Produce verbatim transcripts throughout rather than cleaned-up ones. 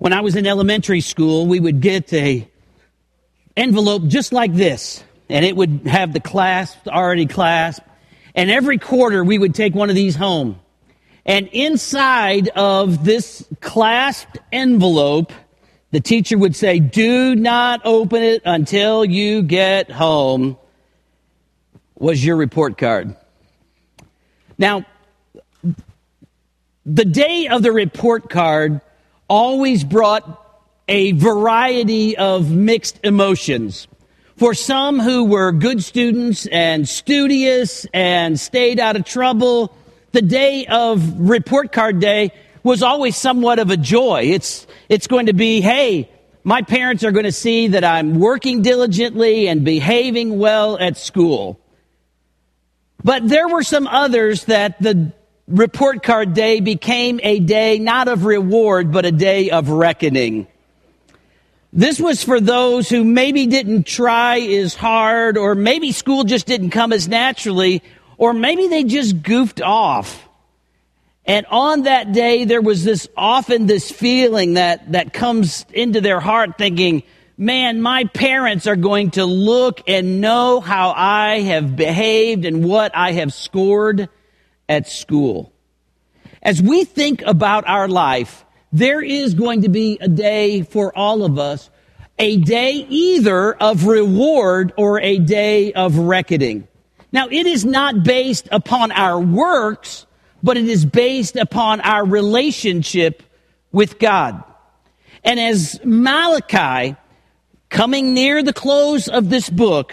When I was in elementary school, we would get a envelope just like this, and it would have the clasp already clasped. And every quarter, we would take one of these home. And inside of this clasped envelope, the teacher would say, "Do not open it until you get home," was your report card. Now, the day of the report card always brought a variety of mixed emotions. For some who were good students and studious and stayed out of trouble, the day of report card day was always somewhat of a joy. It's it's going to be, hey, my parents are going to see that I'm working diligently and behaving well at school. But there were some others that the report card day became a day not of reward, but a day of reckoning. This was for those who maybe didn't try as hard, or maybe school just didn't come as naturally, or maybe they just goofed off. And on that day, there was this often this feeling that, that comes into their heart thinking, man, my parents are going to look and know how I have behaved and what I have scored at school. As we think about our life, there is going to be a day for all of us, a day either of reward or a day of reckoning. Now, it is not based upon our works, but it is based upon our relationship with God. And as Malachi, coming near the close of this book,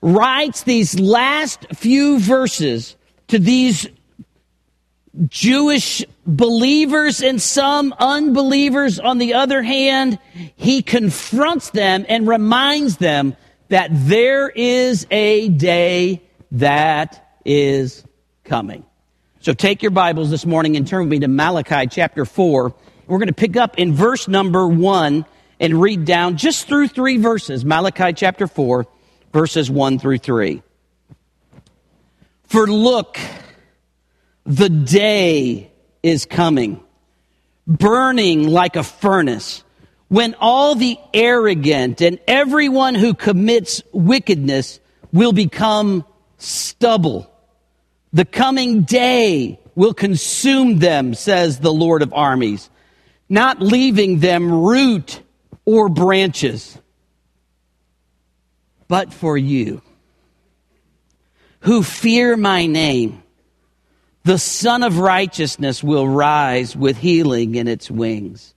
writes these last few verses to these Jewish believers and some unbelievers, on the other hand, he confronts them and reminds them that there is a day that is coming. So take your Bibles this morning and turn with me to Malachi chapter four. We're going to pick up in verse number one and read down just through three verses. Malachi chapter four, verses one through three. For look, the day is coming, burning like a furnace, when all the arrogant and everyone who commits wickedness will become stubble. The coming day will consume them, says the Lord of armies, not leaving them root or branches. But for you, who fear my name, the Son of Righteousness will rise with healing in its wings.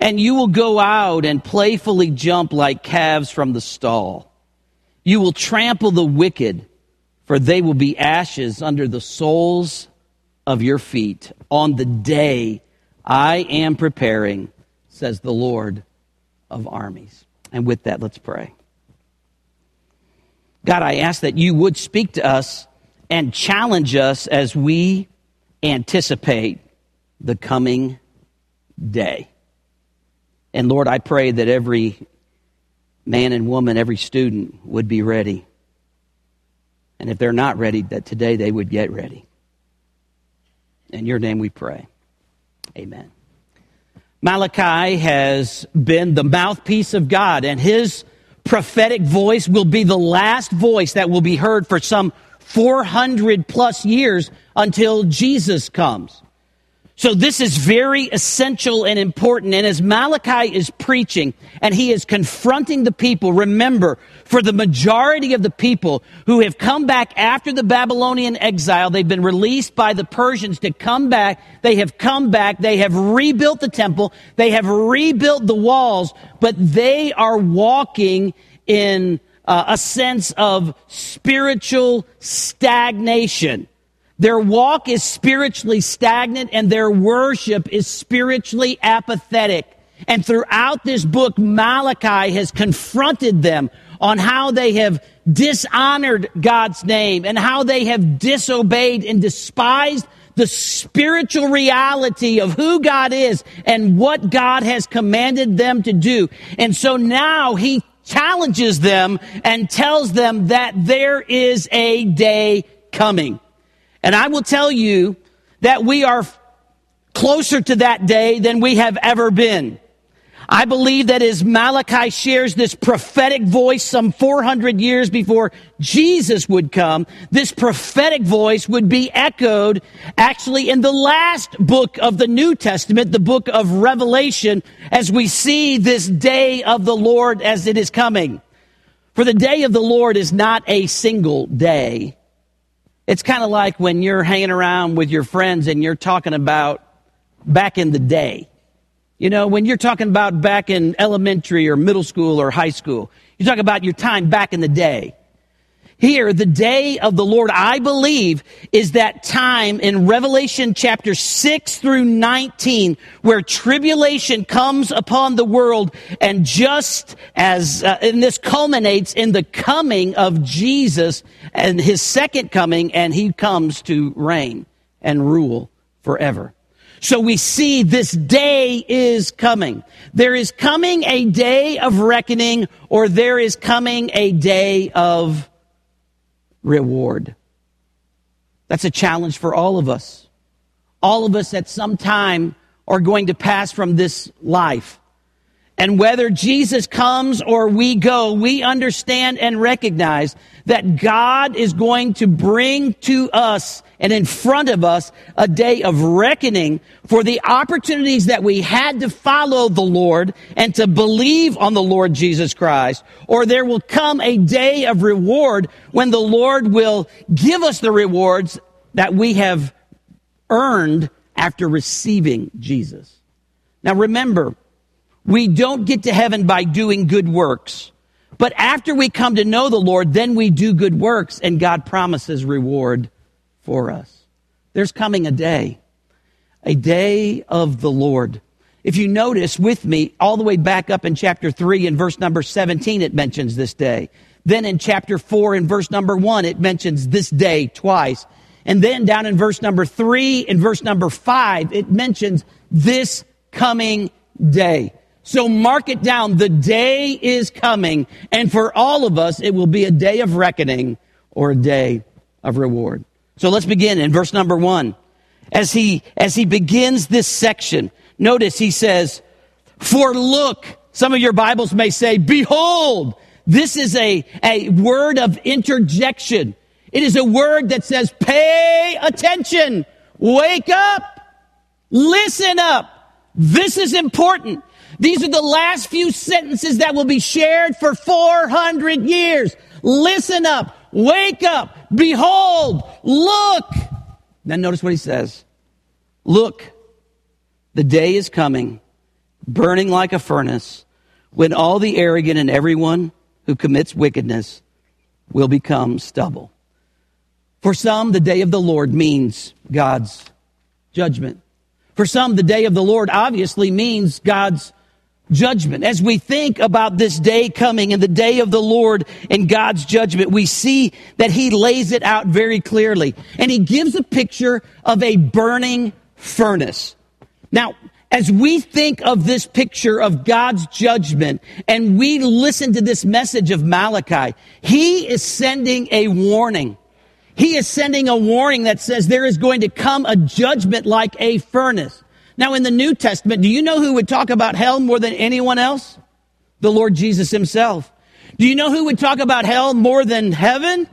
And you will go out and playfully jump like calves from the stall. You will trample the wicked, for they will be ashes under the soles of your feet on the day I am preparing, says the Lord of armies. And with that, let's pray. God, I ask that you would speak to us and challenge us as we anticipate the coming day. And Lord, I pray that every man and woman, every student would be ready. And if they're not ready, that today they would get ready. In your name we pray. Amen. Malachi has been the mouthpiece of God, and his prophetic voice will be the last voice that will be heard for some four hundred plus years until Jesus comes. So this is very essential and important. And as Malachi is preaching and he is confronting the people, remember, for the majority of the people who have come back after the Babylonian exile, they've been released by the Persians to come back. They have come back. They have rebuilt the temple. They have rebuilt the walls, but they are walking in uh, a sense of spiritual stagnation. Their walk is spiritually stagnant and their worship is spiritually apathetic. And throughout this book, Malachi has confronted them on how they have dishonored God's name and how they have disobeyed and despised the spiritual reality of who God is and what God has commanded them to do. And so now he challenges them and tells them that there is a day coming. And I will tell you that we are closer to that day than we have ever been. I believe that as Malachi shares this prophetic voice some four hundred years before Jesus would come, this prophetic voice would be echoed actually in the last book of the New Testament, the book of Revelation, as we see this day of the Lord as it is coming. For the day of the Lord is not a single day. It's kind of like when you're hanging around with your friends and you're talking about back in the day. You know, when you're talking about back in elementary or middle school or high school, you talk about your time back in the day. Here, the day of the Lord, I believe, is that time in Revelation chapter six through nineteen where tribulation comes upon the world, and just as, uh, and this culminates in the coming of Jesus and his second coming, and he comes to reign and rule forever. So we see this day is coming. There is coming a day of reckoning, or there is coming a day of reward. That's a challenge for all of us. All of us at some time are going to pass from this life. And whether Jesus comes or we go, we understand and recognize that God is going to bring to us and in front of us a day of reckoning for the opportunities that we had to follow the Lord and to believe on the Lord Jesus Christ. Or there will come a day of reward when the Lord will give us the rewards that we have earned after receiving Jesus. Now remember, we don't get to heaven by doing good works. But after we come to know the Lord, then we do good works, and God promises reward for us. There's coming a day, a day of the Lord. If you notice with me, all the way back up in chapter three and verse number seventeen, it mentions this day. Then in chapter four and verse number one, it mentions this day twice. And then down in verse number three and verse number five, it mentions this coming day. So mark it down. The day is coming. And for all of us, it will be a day of reckoning or a day of reward. So let's begin in verse number one. As he, as he begins this section, notice he says, for look, some of your Bibles may say, behold. This is a, a word of interjection. It is a word that says, pay attention, wake up, listen up. This is important. These are the last few sentences that will be shared for four hundred years. Listen up, wake up, behold, look. Then notice what he says. Look, the day is coming, burning like a furnace, when all the arrogant and everyone who commits wickedness will become stubble. For some, the day of the Lord means God's judgment. For some, the day of the Lord obviously means God's judgment. As we think about this day coming and the day of the Lord and God's judgment, we see that he lays it out very clearly. And he gives a picture of a burning furnace. Now, as we think of this picture of God's judgment and we listen to this message of Malachi, he is sending a warning. He is sending a warning that says there is going to come a judgment like a furnace. Now, in the New Testament, do you know who would talk about hell more than anyone else? The Lord Jesus himself. Do you know who would talk about hell more than heaven?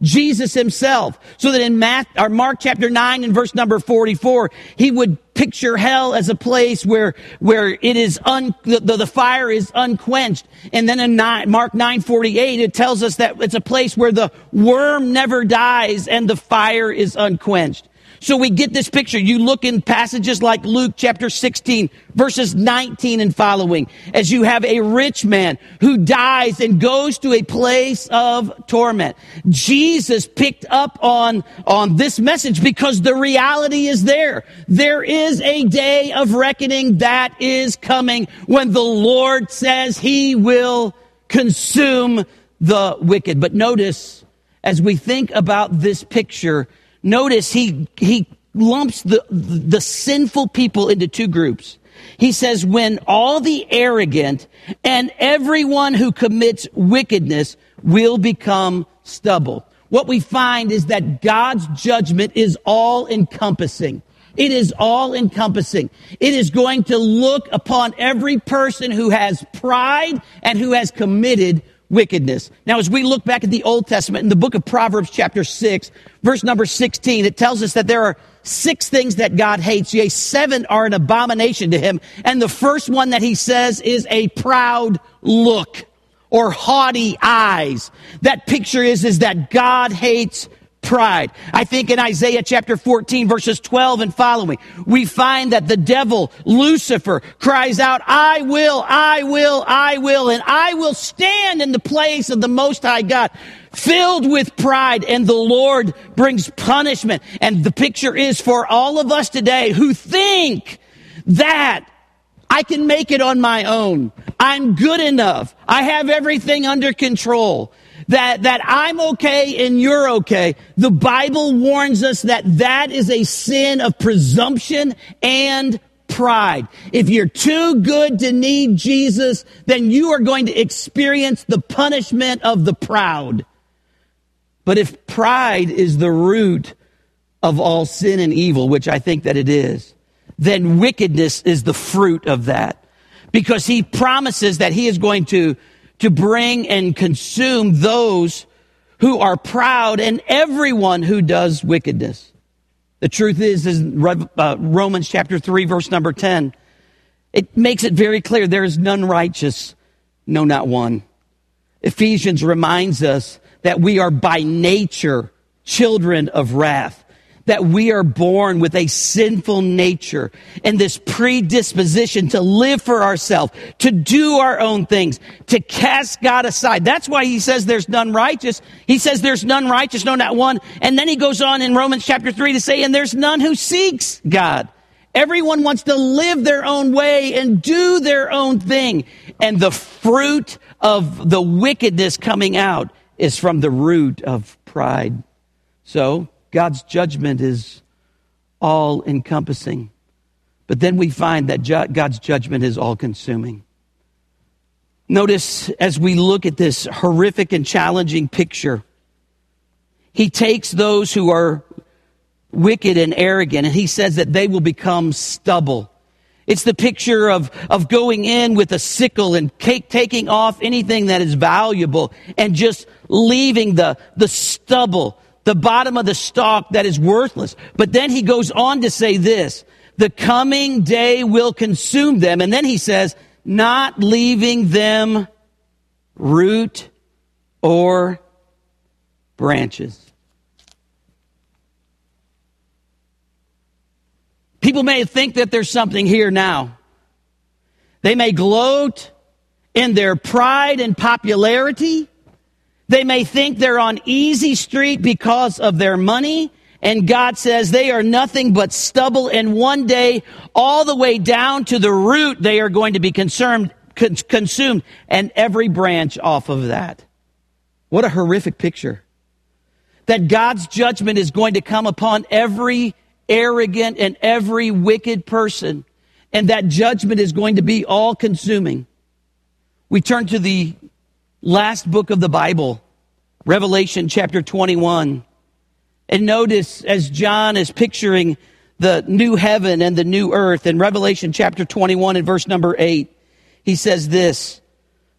Jesus himself. So that in Math, or Mark chapter nine and verse number forty-four, he would picture hell as a place where, where it is un, the, the fire is unquenched. And then in nine, Mark nine forty-eight, it tells us that it's a place where the worm never dies and the fire is unquenched. So we get this picture. You look in passages like Luke chapter sixteen, verses nineteen and following, as you have a rich man who dies and goes to a place of torment. Jesus picked up on, on this message because the reality is there. There is a day of reckoning that is coming when the Lord says he will consume the wicked. But notice, as we think about this picture, Notice he he lumps the, the sinful people into two groups. He says, when all the arrogant and everyone who commits wickedness will become stubble. What we find is that God's judgment is all encompassing. It is all-encompassing. It is going to look upon every person who has pride and who has committed wickedness. Now, as we look back at the Old Testament, in the book of Proverbs chapter six, verse number sixteen, it tells us that there are six things that God hates, yea, seven are an abomination to him. And the first one that he says is a proud look or haughty eyes. That picture is, is that God hates pride. I think in Isaiah chapter fourteen, verses twelve and following, we find that the devil, Lucifer, cries out, I will, I will, I will, and I will stand in the place of the Most High God, filled with pride, and the Lord brings punishment. And the picture is for all of us today who think that I can make it on my own. I'm good enough. I have everything under control. That, that I'm okay and you're okay. The Bible warns us that that is a sin of presumption and pride. If you're too good to need Jesus, then you are going to experience the punishment of the proud. But if pride is the root of all sin and evil, which I think that it is, then wickedness is the fruit of that. Because he promises that he is going to to bring and consume those who are proud and everyone who does wickedness. The truth is, is uh, Romans chapter three, verse number ten, it makes it very clear, there is none righteous, no, not one. Ephesians reminds us that we are by nature children of wrath, that we are born with a sinful nature and this predisposition to live for ourselves, to do our own things, to cast God aside. That's why he says there's none righteous. He says there's none righteous, no, not one. And then he goes on in Romans chapter three to say, and there's none who seeks God. Everyone wants to live their own way and do their own thing. And the fruit of the wickedness coming out is from the root of pride. So God's judgment is all-encompassing. But then we find that ju- God's judgment is all-consuming. Notice as we look at this horrific and challenging picture, he takes those who are wicked and arrogant, and he says that they will become stubble. It's the picture of, of going in with a sickle and cake, taking off anything that is valuable and just leaving the, the stubble, the bottom of the stalk that is worthless. But then he goes on to say this, the coming day will consume them. And then he says, not leaving them root or branches. People may think that there's something here now. They may gloat in their pride and popularity. They may think they're on easy street because of their money. And God says they are nothing but stubble. And one day, all the way down to the root, they are going to be consumed, consumed, and every branch off of that. What a horrific picture. That God's judgment is going to come upon every arrogant and every wicked person. And that judgment is going to be all-consuming. We turn to the last book of the Bible, Revelation chapter twenty-one. And notice as John is picturing the new heaven and the new earth in Revelation chapter twenty-one and verse number eight, he says this,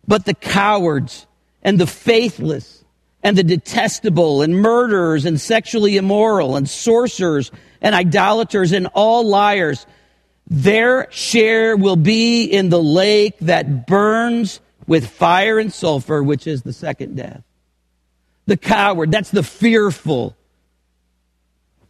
but the cowards and the faithless and the detestable and murderers and sexually immoral and sorcerers and idolaters and all liars, their share will be in the lake that burns with fire and sulfur, which is the second death. The coward, that's the fearful.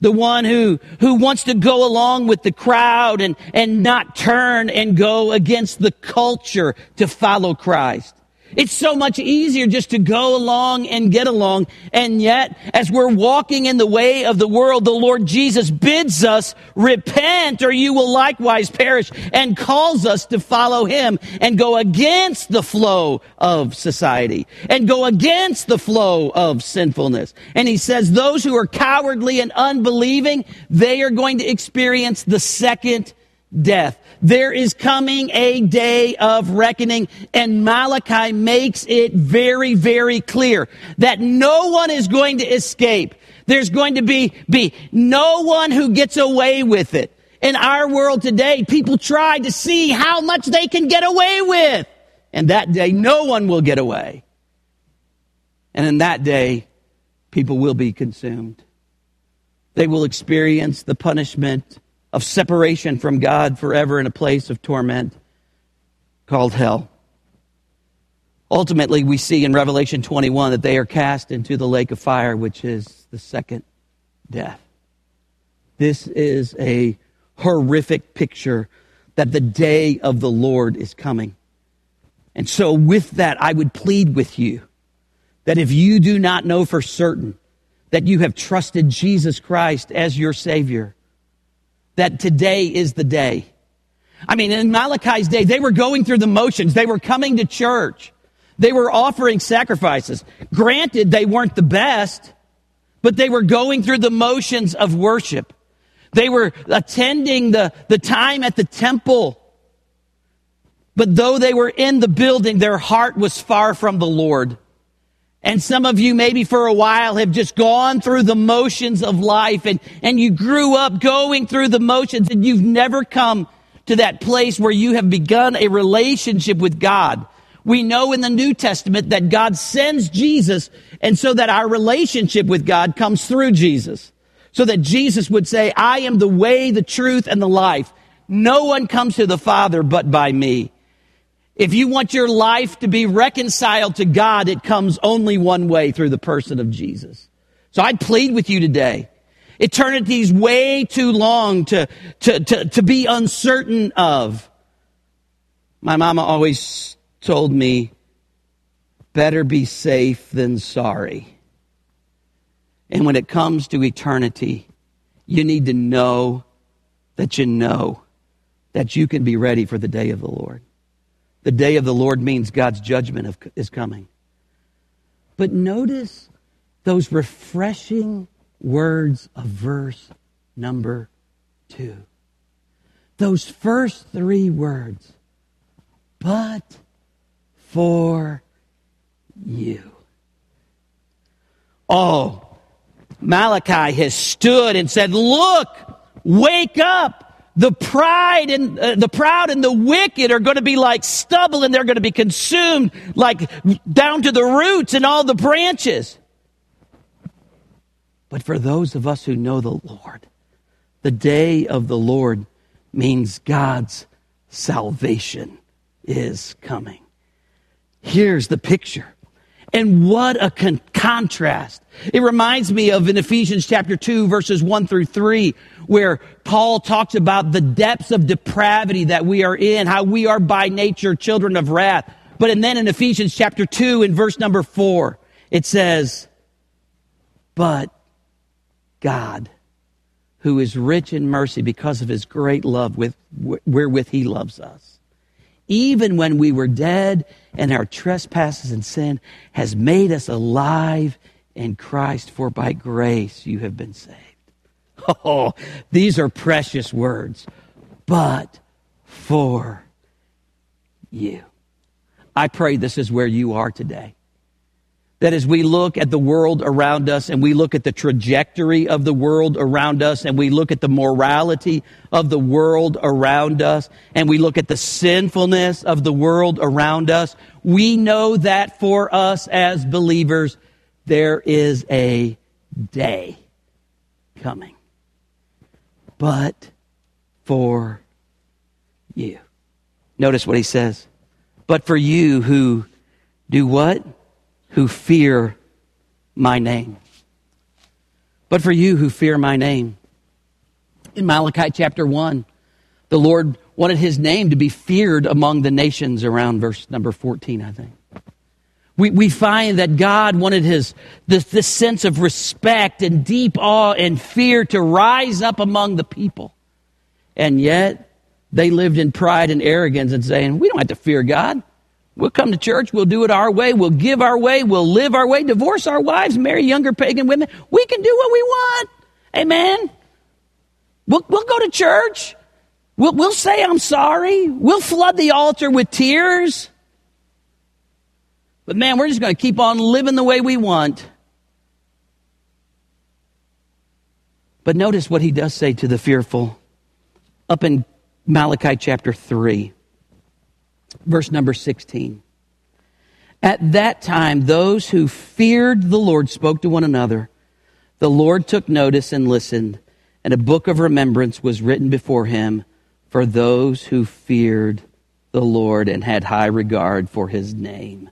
The one who, who wants to go along with the crowd and, and not turn and go against the culture to follow Christ. It's so much easier just to go along and get along. And yet, as we're walking in the way of the world, the Lord Jesus bids us, repent or you will likewise perish, and calls us to follow him and go against the flow of society and go against the flow of sinfulness. And he says those who are cowardly and unbelieving, they are going to experience the second death. There is coming a day of reckoning, and Malachi makes it very, very clear that no one is going to escape. There's going to be, be no one who gets away with it. In our world today, people try to see how much they can get away with. And that day, no one will get away. And in that day, people will be consumed. They will experience the punishment of separation from God forever in a place of torment called hell. Ultimately, we see in Revelation twenty-one that they are cast into the lake of fire, which is the second death. This is a horrific picture that the day of the Lord is coming. And so with that, I would plead with you that if you do not know for certain that you have trusted Jesus Christ as your Savior, that today is the day. I mean, in Malachi's day, they were going through the motions. They were coming to church. They were offering sacrifices. Granted, they weren't the best, but they were going through the motions of worship. They were attending the, the time at the temple. But though they were in the building, their heart was far from the Lord. And some of you maybe for a while have just gone through the motions of life, and, and you grew up going through the motions, and you've never come to that place where you have begun a relationship with God. We know in the New Testament that God sends Jesus, and so that our relationship with God comes through Jesus. So that Jesus would say, I am the way, the truth, and the life. No one comes to the Father but by me. If you want your life to be reconciled to God, it comes only one way, through the person of Jesus. So I plead with you today. Eternity's way too long to, to, to, to be uncertain of. My mama always told me, better be safe than sorry. And when it comes to eternity, you need to know that you know that you can be ready for the day of the Lord. The day of the Lord means God's judgment of, is coming. But notice those refreshing words of verse number two. Those first three words. But for you. Oh, Malachi has stood and said, look, wake up. The pride and uh, the proud and the wicked are going to be like stubble, and they're going to be consumed like down to the roots and all the branches. But for those of us who know the Lord, the day of the Lord means God's salvation is coming. Here's the picture. And what a con- contrast. It reminds me of in Ephesians chapter two, verses one through three, where Paul talks about the depths of depravity that we are in, how we are by nature children of wrath. But and then in Ephesians chapter two, in verse number four, it says, but God, who is rich in mercy because of his great love with, wherewith he loves us, even when we were dead and our trespasses and sin, has made us alive in Christ, for by grace you have been saved. Oh, these are precious words. But for you. I pray this is where you are today. That as we look at the world around us, and we look at the trajectory of the world around us, and we look at the morality of the world around us, and we look at the sinfulness of the world around us, we know that for us as believers, there is a day coming. But for you. Notice what he says. But for you who do what? Who fear my name. But for you who fear my name. In Malachi chapter one, the Lord wanted his name to be feared among the nations, around verse number fourteen, I think. We we find that God wanted his this, this sense of respect and deep awe and fear to rise up among the people. And yet, they lived in pride and arrogance and saying, we don't have to fear God. We'll come to church, we'll do it our way, we'll give our way, we'll live our way, divorce our wives, marry younger pagan women. We can do what we want. Amen. We'll, we'll go to church. We'll, we'll say I'm sorry. We'll flood the altar with tears. But man, we're just going to keep on living the way we want. But notice what he does say to the fearful. up in Malachi chapter three, verse number sixteen. At that time, those who feared the Lord spoke to one another. The Lord took notice and listened, and a book of remembrance was written before him for those who feared the Lord and had high regard for his name.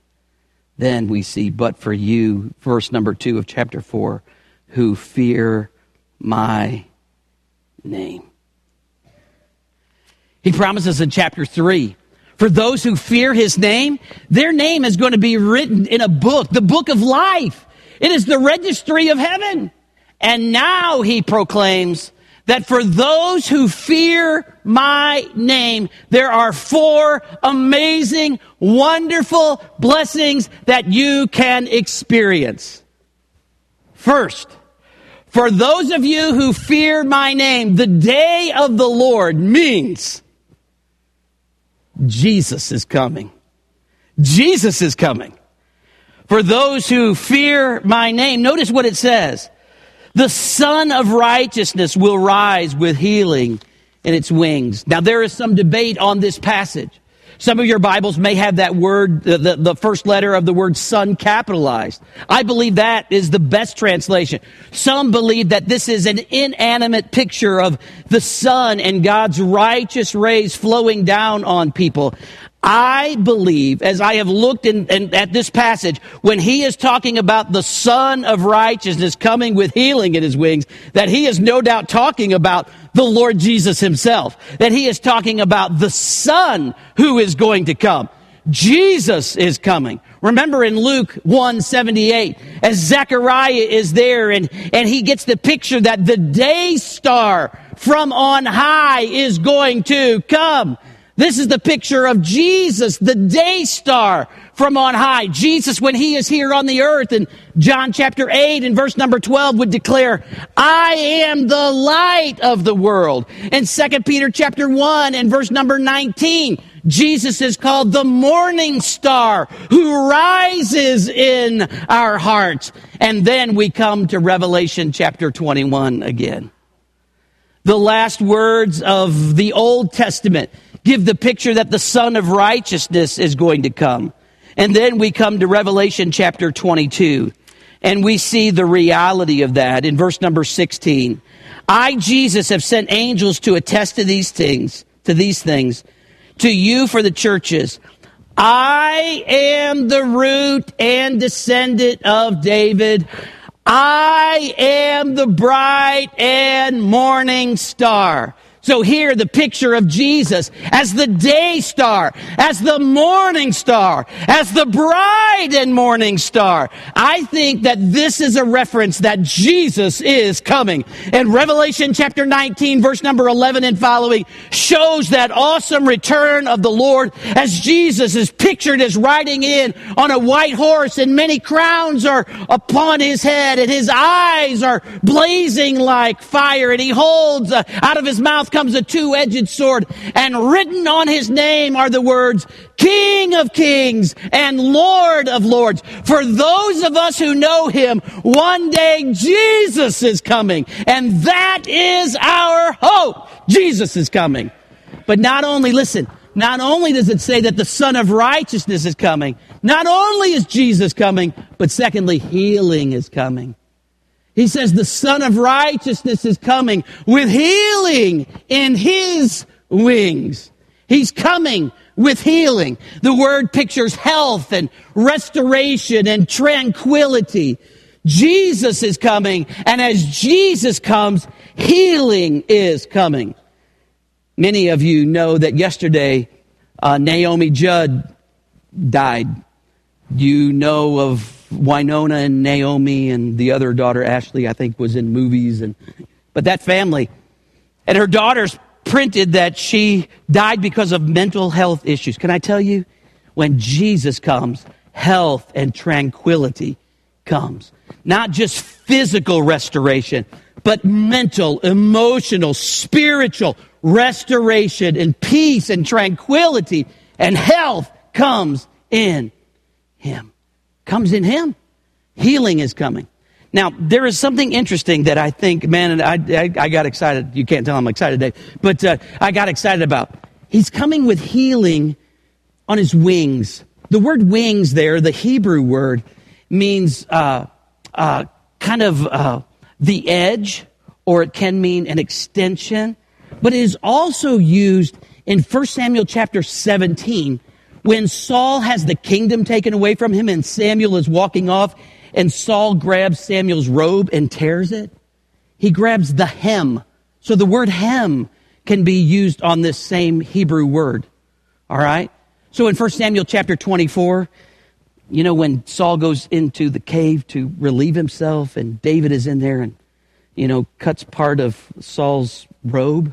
Then we see, but for you, verse number two of chapter four, who fear my name. He promises in chapter three, for those who fear his name, their name is going to be written in a book, the book of life. It is the registry of heaven. And now he proclaims that for those who fear my name, there are four amazing, wonderful blessings that you can experience. First, for those of you who fear my name, the day of the Lord means Jesus is coming. Jesus is coming. For those who fear my name, notice what it says. The Son of Righteousness will rise with healing in its wings. Now, there is some debate on this passage. Some of your Bibles may have that word, the, the, the first letter of the word son capitalized. I believe that is the best translation. Some believe that this is an inanimate picture of the sun and God's righteous rays flowing down on people. I believe, as I have looked in, in, at this passage, when he is talking about the Son of Righteousness coming with healing in his wings, that he is no doubt talking about the Lord Jesus himself, that he is talking about the Son who is going to come. Jesus is coming. Remember in Luke one seventy-eight, as Zechariah is there and, and he gets the picture that the day star from on high is going to come. This is the picture of Jesus, the day star from on high. Jesus, when he is here on the earth, in John chapter eight and verse number twelve, would declare, I am the light of the world. In Second Peter chapter one and verse number nineteen, Jesus is called the morning star who rises in our hearts. And then we come to Revelation chapter twenty-one again. The last words of the Old Testament give the picture that the Son of Righteousness is going to come. And then we come to Revelation chapter twenty-two, and we see the reality of that in verse number sixteen. I, Jesus, have sent angels to attest to these things, to these things, to you for the churches. I am the root and descendant of David. I am the bright and morning star. So here, the picture of Jesus as the day star, as the morning star, as the bride and morning star. I think that this is a reference that Jesus is coming. And Revelation chapter nineteen, verse number eleven and following, shows that awesome return of the Lord as Jesus is pictured as riding in on a white horse and many crowns are upon his head and his eyes are blazing like fire and he holds uh, out of his mouth comes a two-edged sword, and written on his name are the words, King of Kings and Lord of Lords. For those of us who know him, one day Jesus is coming, and that is our hope. Jesus is coming. But not only, listen, not only does it say that the Son of Righteousness is coming, not only is Jesus coming, but secondly, healing is coming. He says the Son of Righteousness is coming with healing in his wings. He's coming with healing. The word pictures health and restoration and tranquility. Jesus is coming, and as Jesus comes, healing is coming. Many of you know that yesterday, uh, Naomi Judd died. You know of Winona and Naomi, and the other daughter, Ashley, I think was in movies. and But that family, and her daughters printed that she died because of mental health issues. Can I tell you, when Jesus comes, health and tranquility comes. Not just physical restoration, but mental, emotional, spiritual restoration and peace and tranquility and health comes in him. comes in him. Healing is coming. Now, there is something interesting that I think, man, and I, I, I got excited. You can't tell I'm excited today, but uh, I got excited about. He's coming with healing on his wings. The word wings there, the Hebrew word, means uh, uh, kind of uh, the edge, or it can mean an extension. But it is also used in First Samuel chapter seventeen, when Saul has the kingdom taken away from him and Samuel is walking off, and Saul grabs Samuel's robe and tears it. He grabs the hem. So the word hem can be used on this same Hebrew word. All right? So in First Samuel chapter twenty-four, you know, when Saul goes into the cave to relieve himself and David is in there and, you know, cuts part of Saul's robe.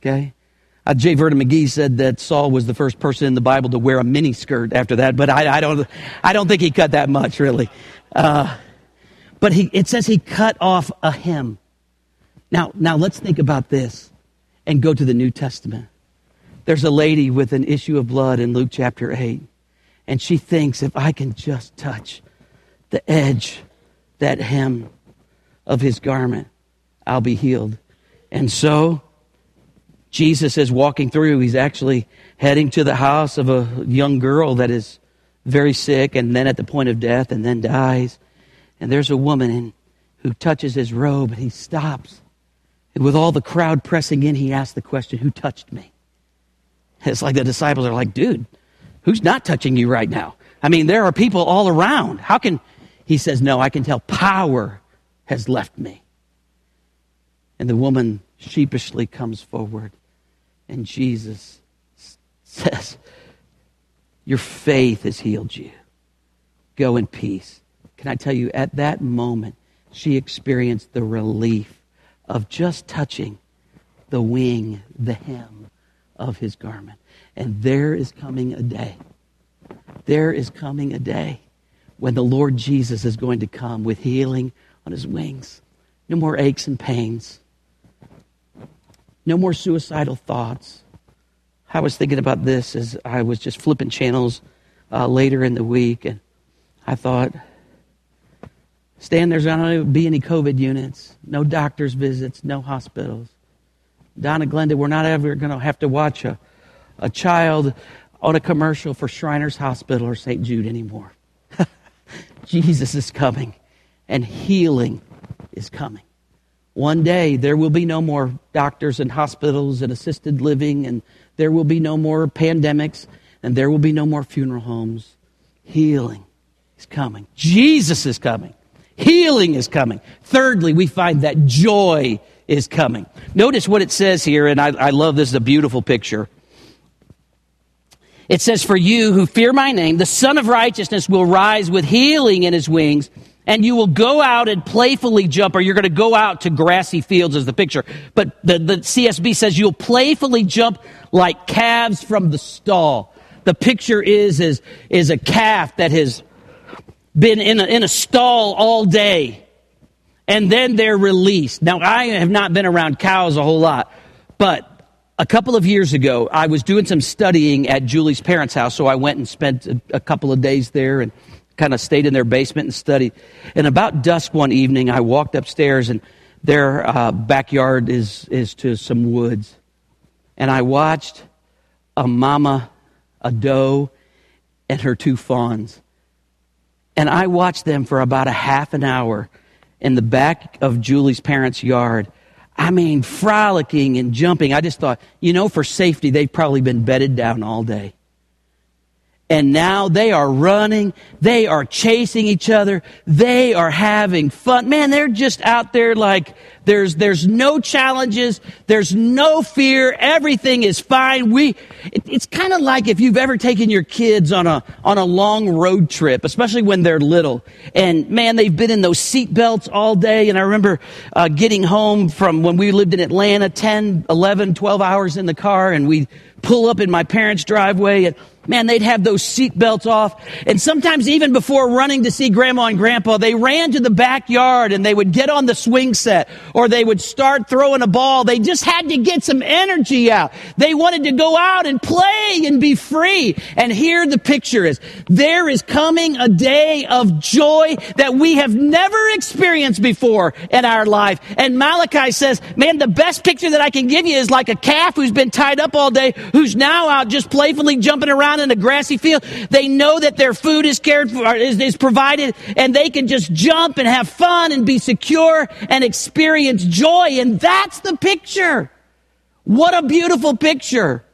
Okay? Uh, J. Vernon McGee said that Saul was the first person in the Bible to wear a miniskirt after that, but I, I don't I don't think he cut that much, really. Uh, but he it says he cut off a hem. Now, now let's think about this and go to the New Testament. There's a lady with an issue of blood in Luke chapter eight, and she thinks, if I can just touch the edge, that hem of his garment, I'll be healed. And so Jesus is walking through. He's actually heading to the house of a young girl that is very sick and then at the point of death and then dies. And there's a woman in, who touches his robe, and he stops. And with all the crowd pressing in, he asks the question, who touched me? It's like the disciples are like, dude, who's not touching you right now? I mean, there are people all around. How can... He says, no, I can tell power has left me. And the woman sheepishly comes forward. And Jesus says, your faith has healed you. Go in peace. Can I tell you, at that moment, she experienced the relief of just touching the wing, the hem of his garment. And there is coming a day. There is coming a day when the Lord Jesus is going to come with healing on his wings. No more aches and pains. No more suicidal thoughts. I was thinking about this as I was just flipping channels uh, later in the week, and I thought, Stan, there's not going to be any COVID units, no doctor's visits, no hospitals. Donna Glenda, we're not ever going to have to watch a, a child on a commercial for Shriners Hospital or Saint Jude anymore. Jesus is coming, and healing is coming. One day, there will be no more doctors and hospitals and assisted living, and there will be no more pandemics, and there will be no more funeral homes. Healing is coming. Jesus is coming. Healing is coming. Thirdly, we find that joy is coming. Notice what it says here, and I, I love this. It's a beautiful picture. It says, for you who fear my name, the Son of Righteousness will rise with healing in his wings, and you will go out and playfully jump, or you're going to go out to grassy fields is the picture. But the, the C S B says you'll playfully jump like calves from the stall. The picture is, is, is a calf that has been in a, in a stall all day, and then they're released. Now, I have not been around cows a whole lot, but a couple of years ago, I was doing some studying at Julie's parents' house, so I went and spent a, a couple of days there and kind of stayed in their basement and studied. And about dusk one evening, I walked upstairs, and their uh, backyard is, is to some woods. And I watched a mama, a doe, and her two fawns. And I watched them for about a half an hour in the back of Julie's parents' yard. I mean, frolicking and jumping. I just thought, you know, for safety, they've probably been bedded down all day. And now they are running. They are chasing each other. They are having fun. Man, they're just out there like there's there's no challenges. There's no fear. Everything is fine. We it, it's kind of like if you've ever taken your kids on a on a long road trip, especially when they're little. And man, they've been in those seat belts all day. And I remember uh, getting home from when we lived in Atlanta, ten, eleven, twelve hours in the car, and we pull up in my parents' driveway, and Man, they'd have those seat belts off. And sometimes even before running to see grandma and grandpa, they ran to the backyard and they would get on the swing set or they would start throwing a ball. They just had to get some energy out. They wanted to go out and play and be free. And here the picture is, there is coming a day of joy that we have never experienced before in our life. And Malachi says, man, the best picture that I can give you is like a calf who's been tied up all day, who's now out just playfully jumping around in a grassy field. They know that their food is cared for, is, is provided, and they can just jump and have fun and be secure and experience joy. And that's the picture. What a beautiful picture.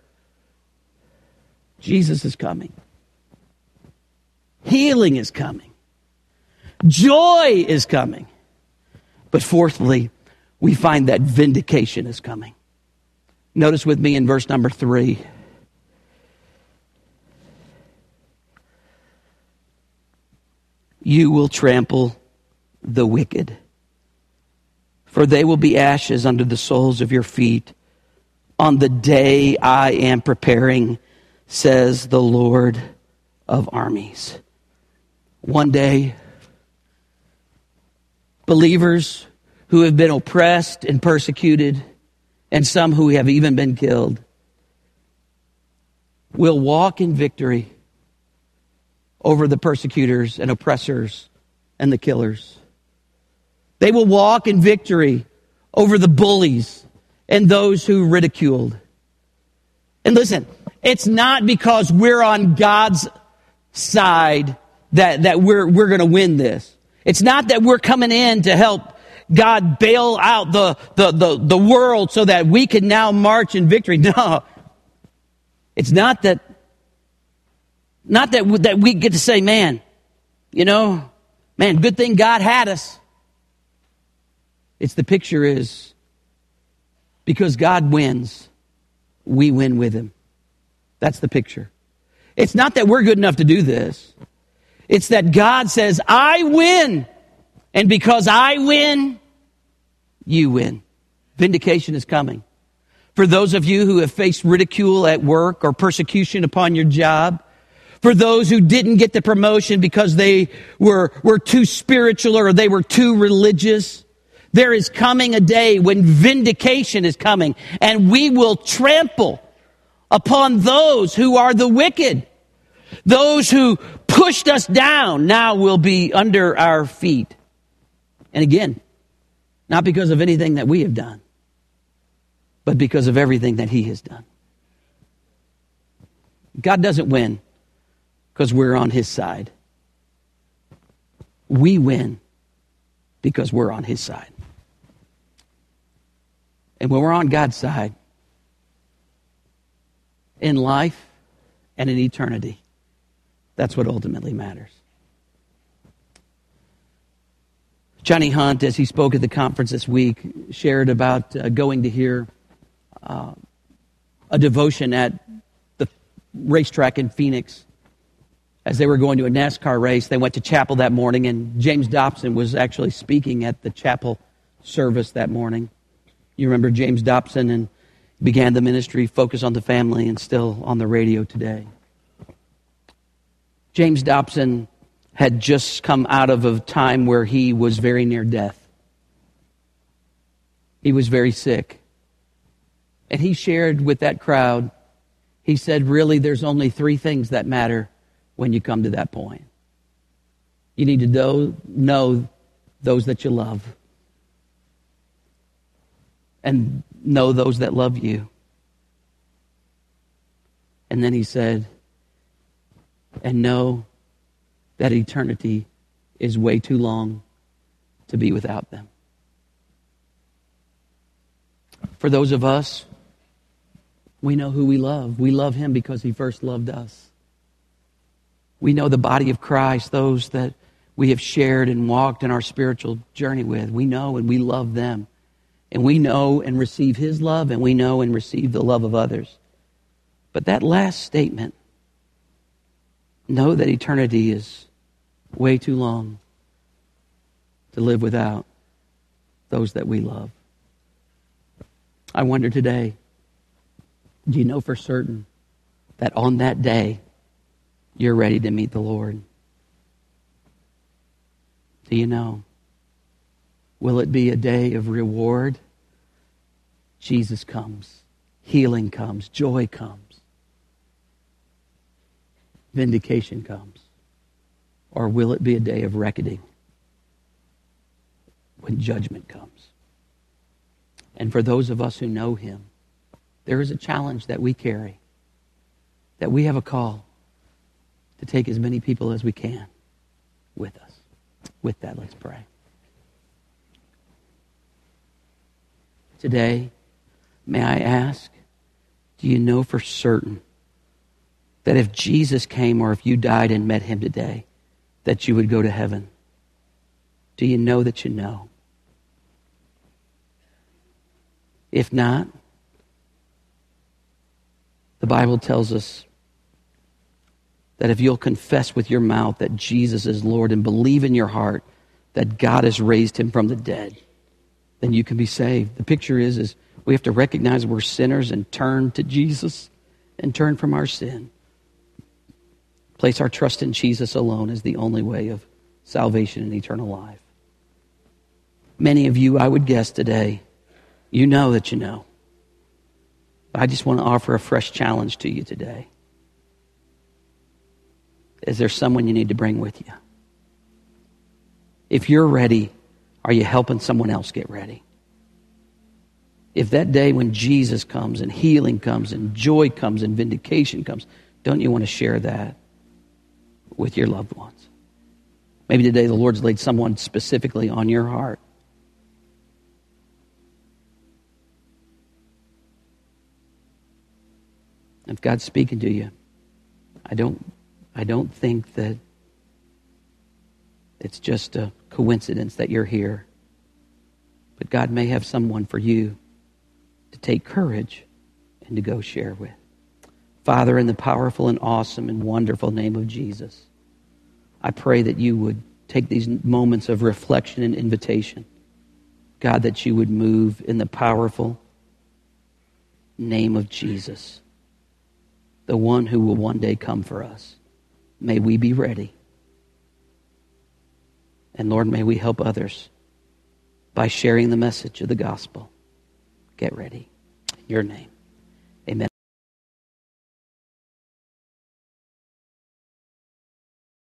Jesus is coming. Healing is coming. Joy is coming. But fourthly, we find that vindication is coming. Notice with me in verse number three. You will trample the wicked, for they will be ashes under the soles of your feet on the day I am preparing, says the Lord of armies. One day, believers who have been oppressed and persecuted, and some who have even been killed, will walk in victory over the persecutors and oppressors and the killers. They will walk in victory over the bullies and those who ridiculed. And listen, it's not because we're on God's side that, that we're, we're going to win this. It's not that we're coming in to help God bail out the, the, the, the world so that we can now march in victory. No, it's not that Not that we, that we get to say, man, you know, man, good thing God had us. It's the picture is because God wins, we win with him. That's the picture. It's not that we're good enough to do this. It's that God says, I win. And because I win, you win. Vindication is coming. For those of you who have faced ridicule at work or persecution upon your job, for those who didn't get the promotion because they were, were too spiritual or they were too religious, there is coming a day when vindication is coming, and we will trample upon those who are the wicked. Those who pushed us down now will be under our feet. And again, not because of anything that we have done, but because of everything that he has done. God doesn't win because we're on his side. We win because we're on his side. And when we're on God's side, in life and in eternity, that's what ultimately matters. Johnny Hunt, as he spoke at the conference this week, shared about uh, going to hear uh, a devotion at the racetrack in Phoenix. As they were going to a NASCAR race, they went to chapel that morning, and James Dobson was actually speaking at the chapel service that morning. You remember James Dobson, and began the ministry Focus on the Family, and still on the radio today. James Dobson had just come out of a time where he was very near death. He was very sick. And he shared with that crowd, he said, really, there's only three things that matter when you come to that point. You need to know, know those that you love, and know those that love you. And then he said, and know that eternity is way too long to be without them. For those of us, we know who we love. We love him because he first loved us. We know the body of Christ, those that we have shared and walked in our spiritual journey with. We know and we love them. And we know and receive his love, and we know and receive the love of others. But that last statement, know that eternity is way too long to live without those that we love. I wonder today, do you know for certain that on that day, you're ready to meet the Lord. Do you know? Will it be a day of reward? Jesus comes. Healing comes. Joy comes. Vindication comes. Or will it be a day of reckoning when judgment comes? And for those of us who know Him, there is a challenge that we carry, that we have a call to take as many people as we can with us. With that, let's pray. Today, may I ask, do you know for certain that if Jesus came or if you died and met Him today, that you would go to heaven? Do you know that you know? If not, the Bible tells us that if you'll confess with your mouth that Jesus is Lord and believe in your heart that God has raised Him from the dead, then you can be saved. The picture is, is we have to recognize we're sinners and turn to Jesus and turn from our sin. Place our trust in Jesus alone as the only way of salvation and eternal life. Many of you, I would guess today, you know that you know. I just want to offer a fresh challenge to you today. Is there someone you need to bring with you? If you're ready, are you helping someone else get ready? If that day when Jesus comes and healing comes and joy comes and vindication comes, don't you want to share that with your loved ones? Maybe today the Lord's laid someone specifically on your heart. If God's speaking to you, I don't, I don't think that it's just a coincidence that you're here. But God may have someone for you to take courage and to go share with. Father, in the powerful and awesome and wonderful name of Jesus, I pray that you would take these moments of reflection and invitation. God, that you would move in the powerful name of Jesus, the one who will one day come for us. May we be ready. And Lord, may we help others by sharing the message of the gospel. Get ready. In your name.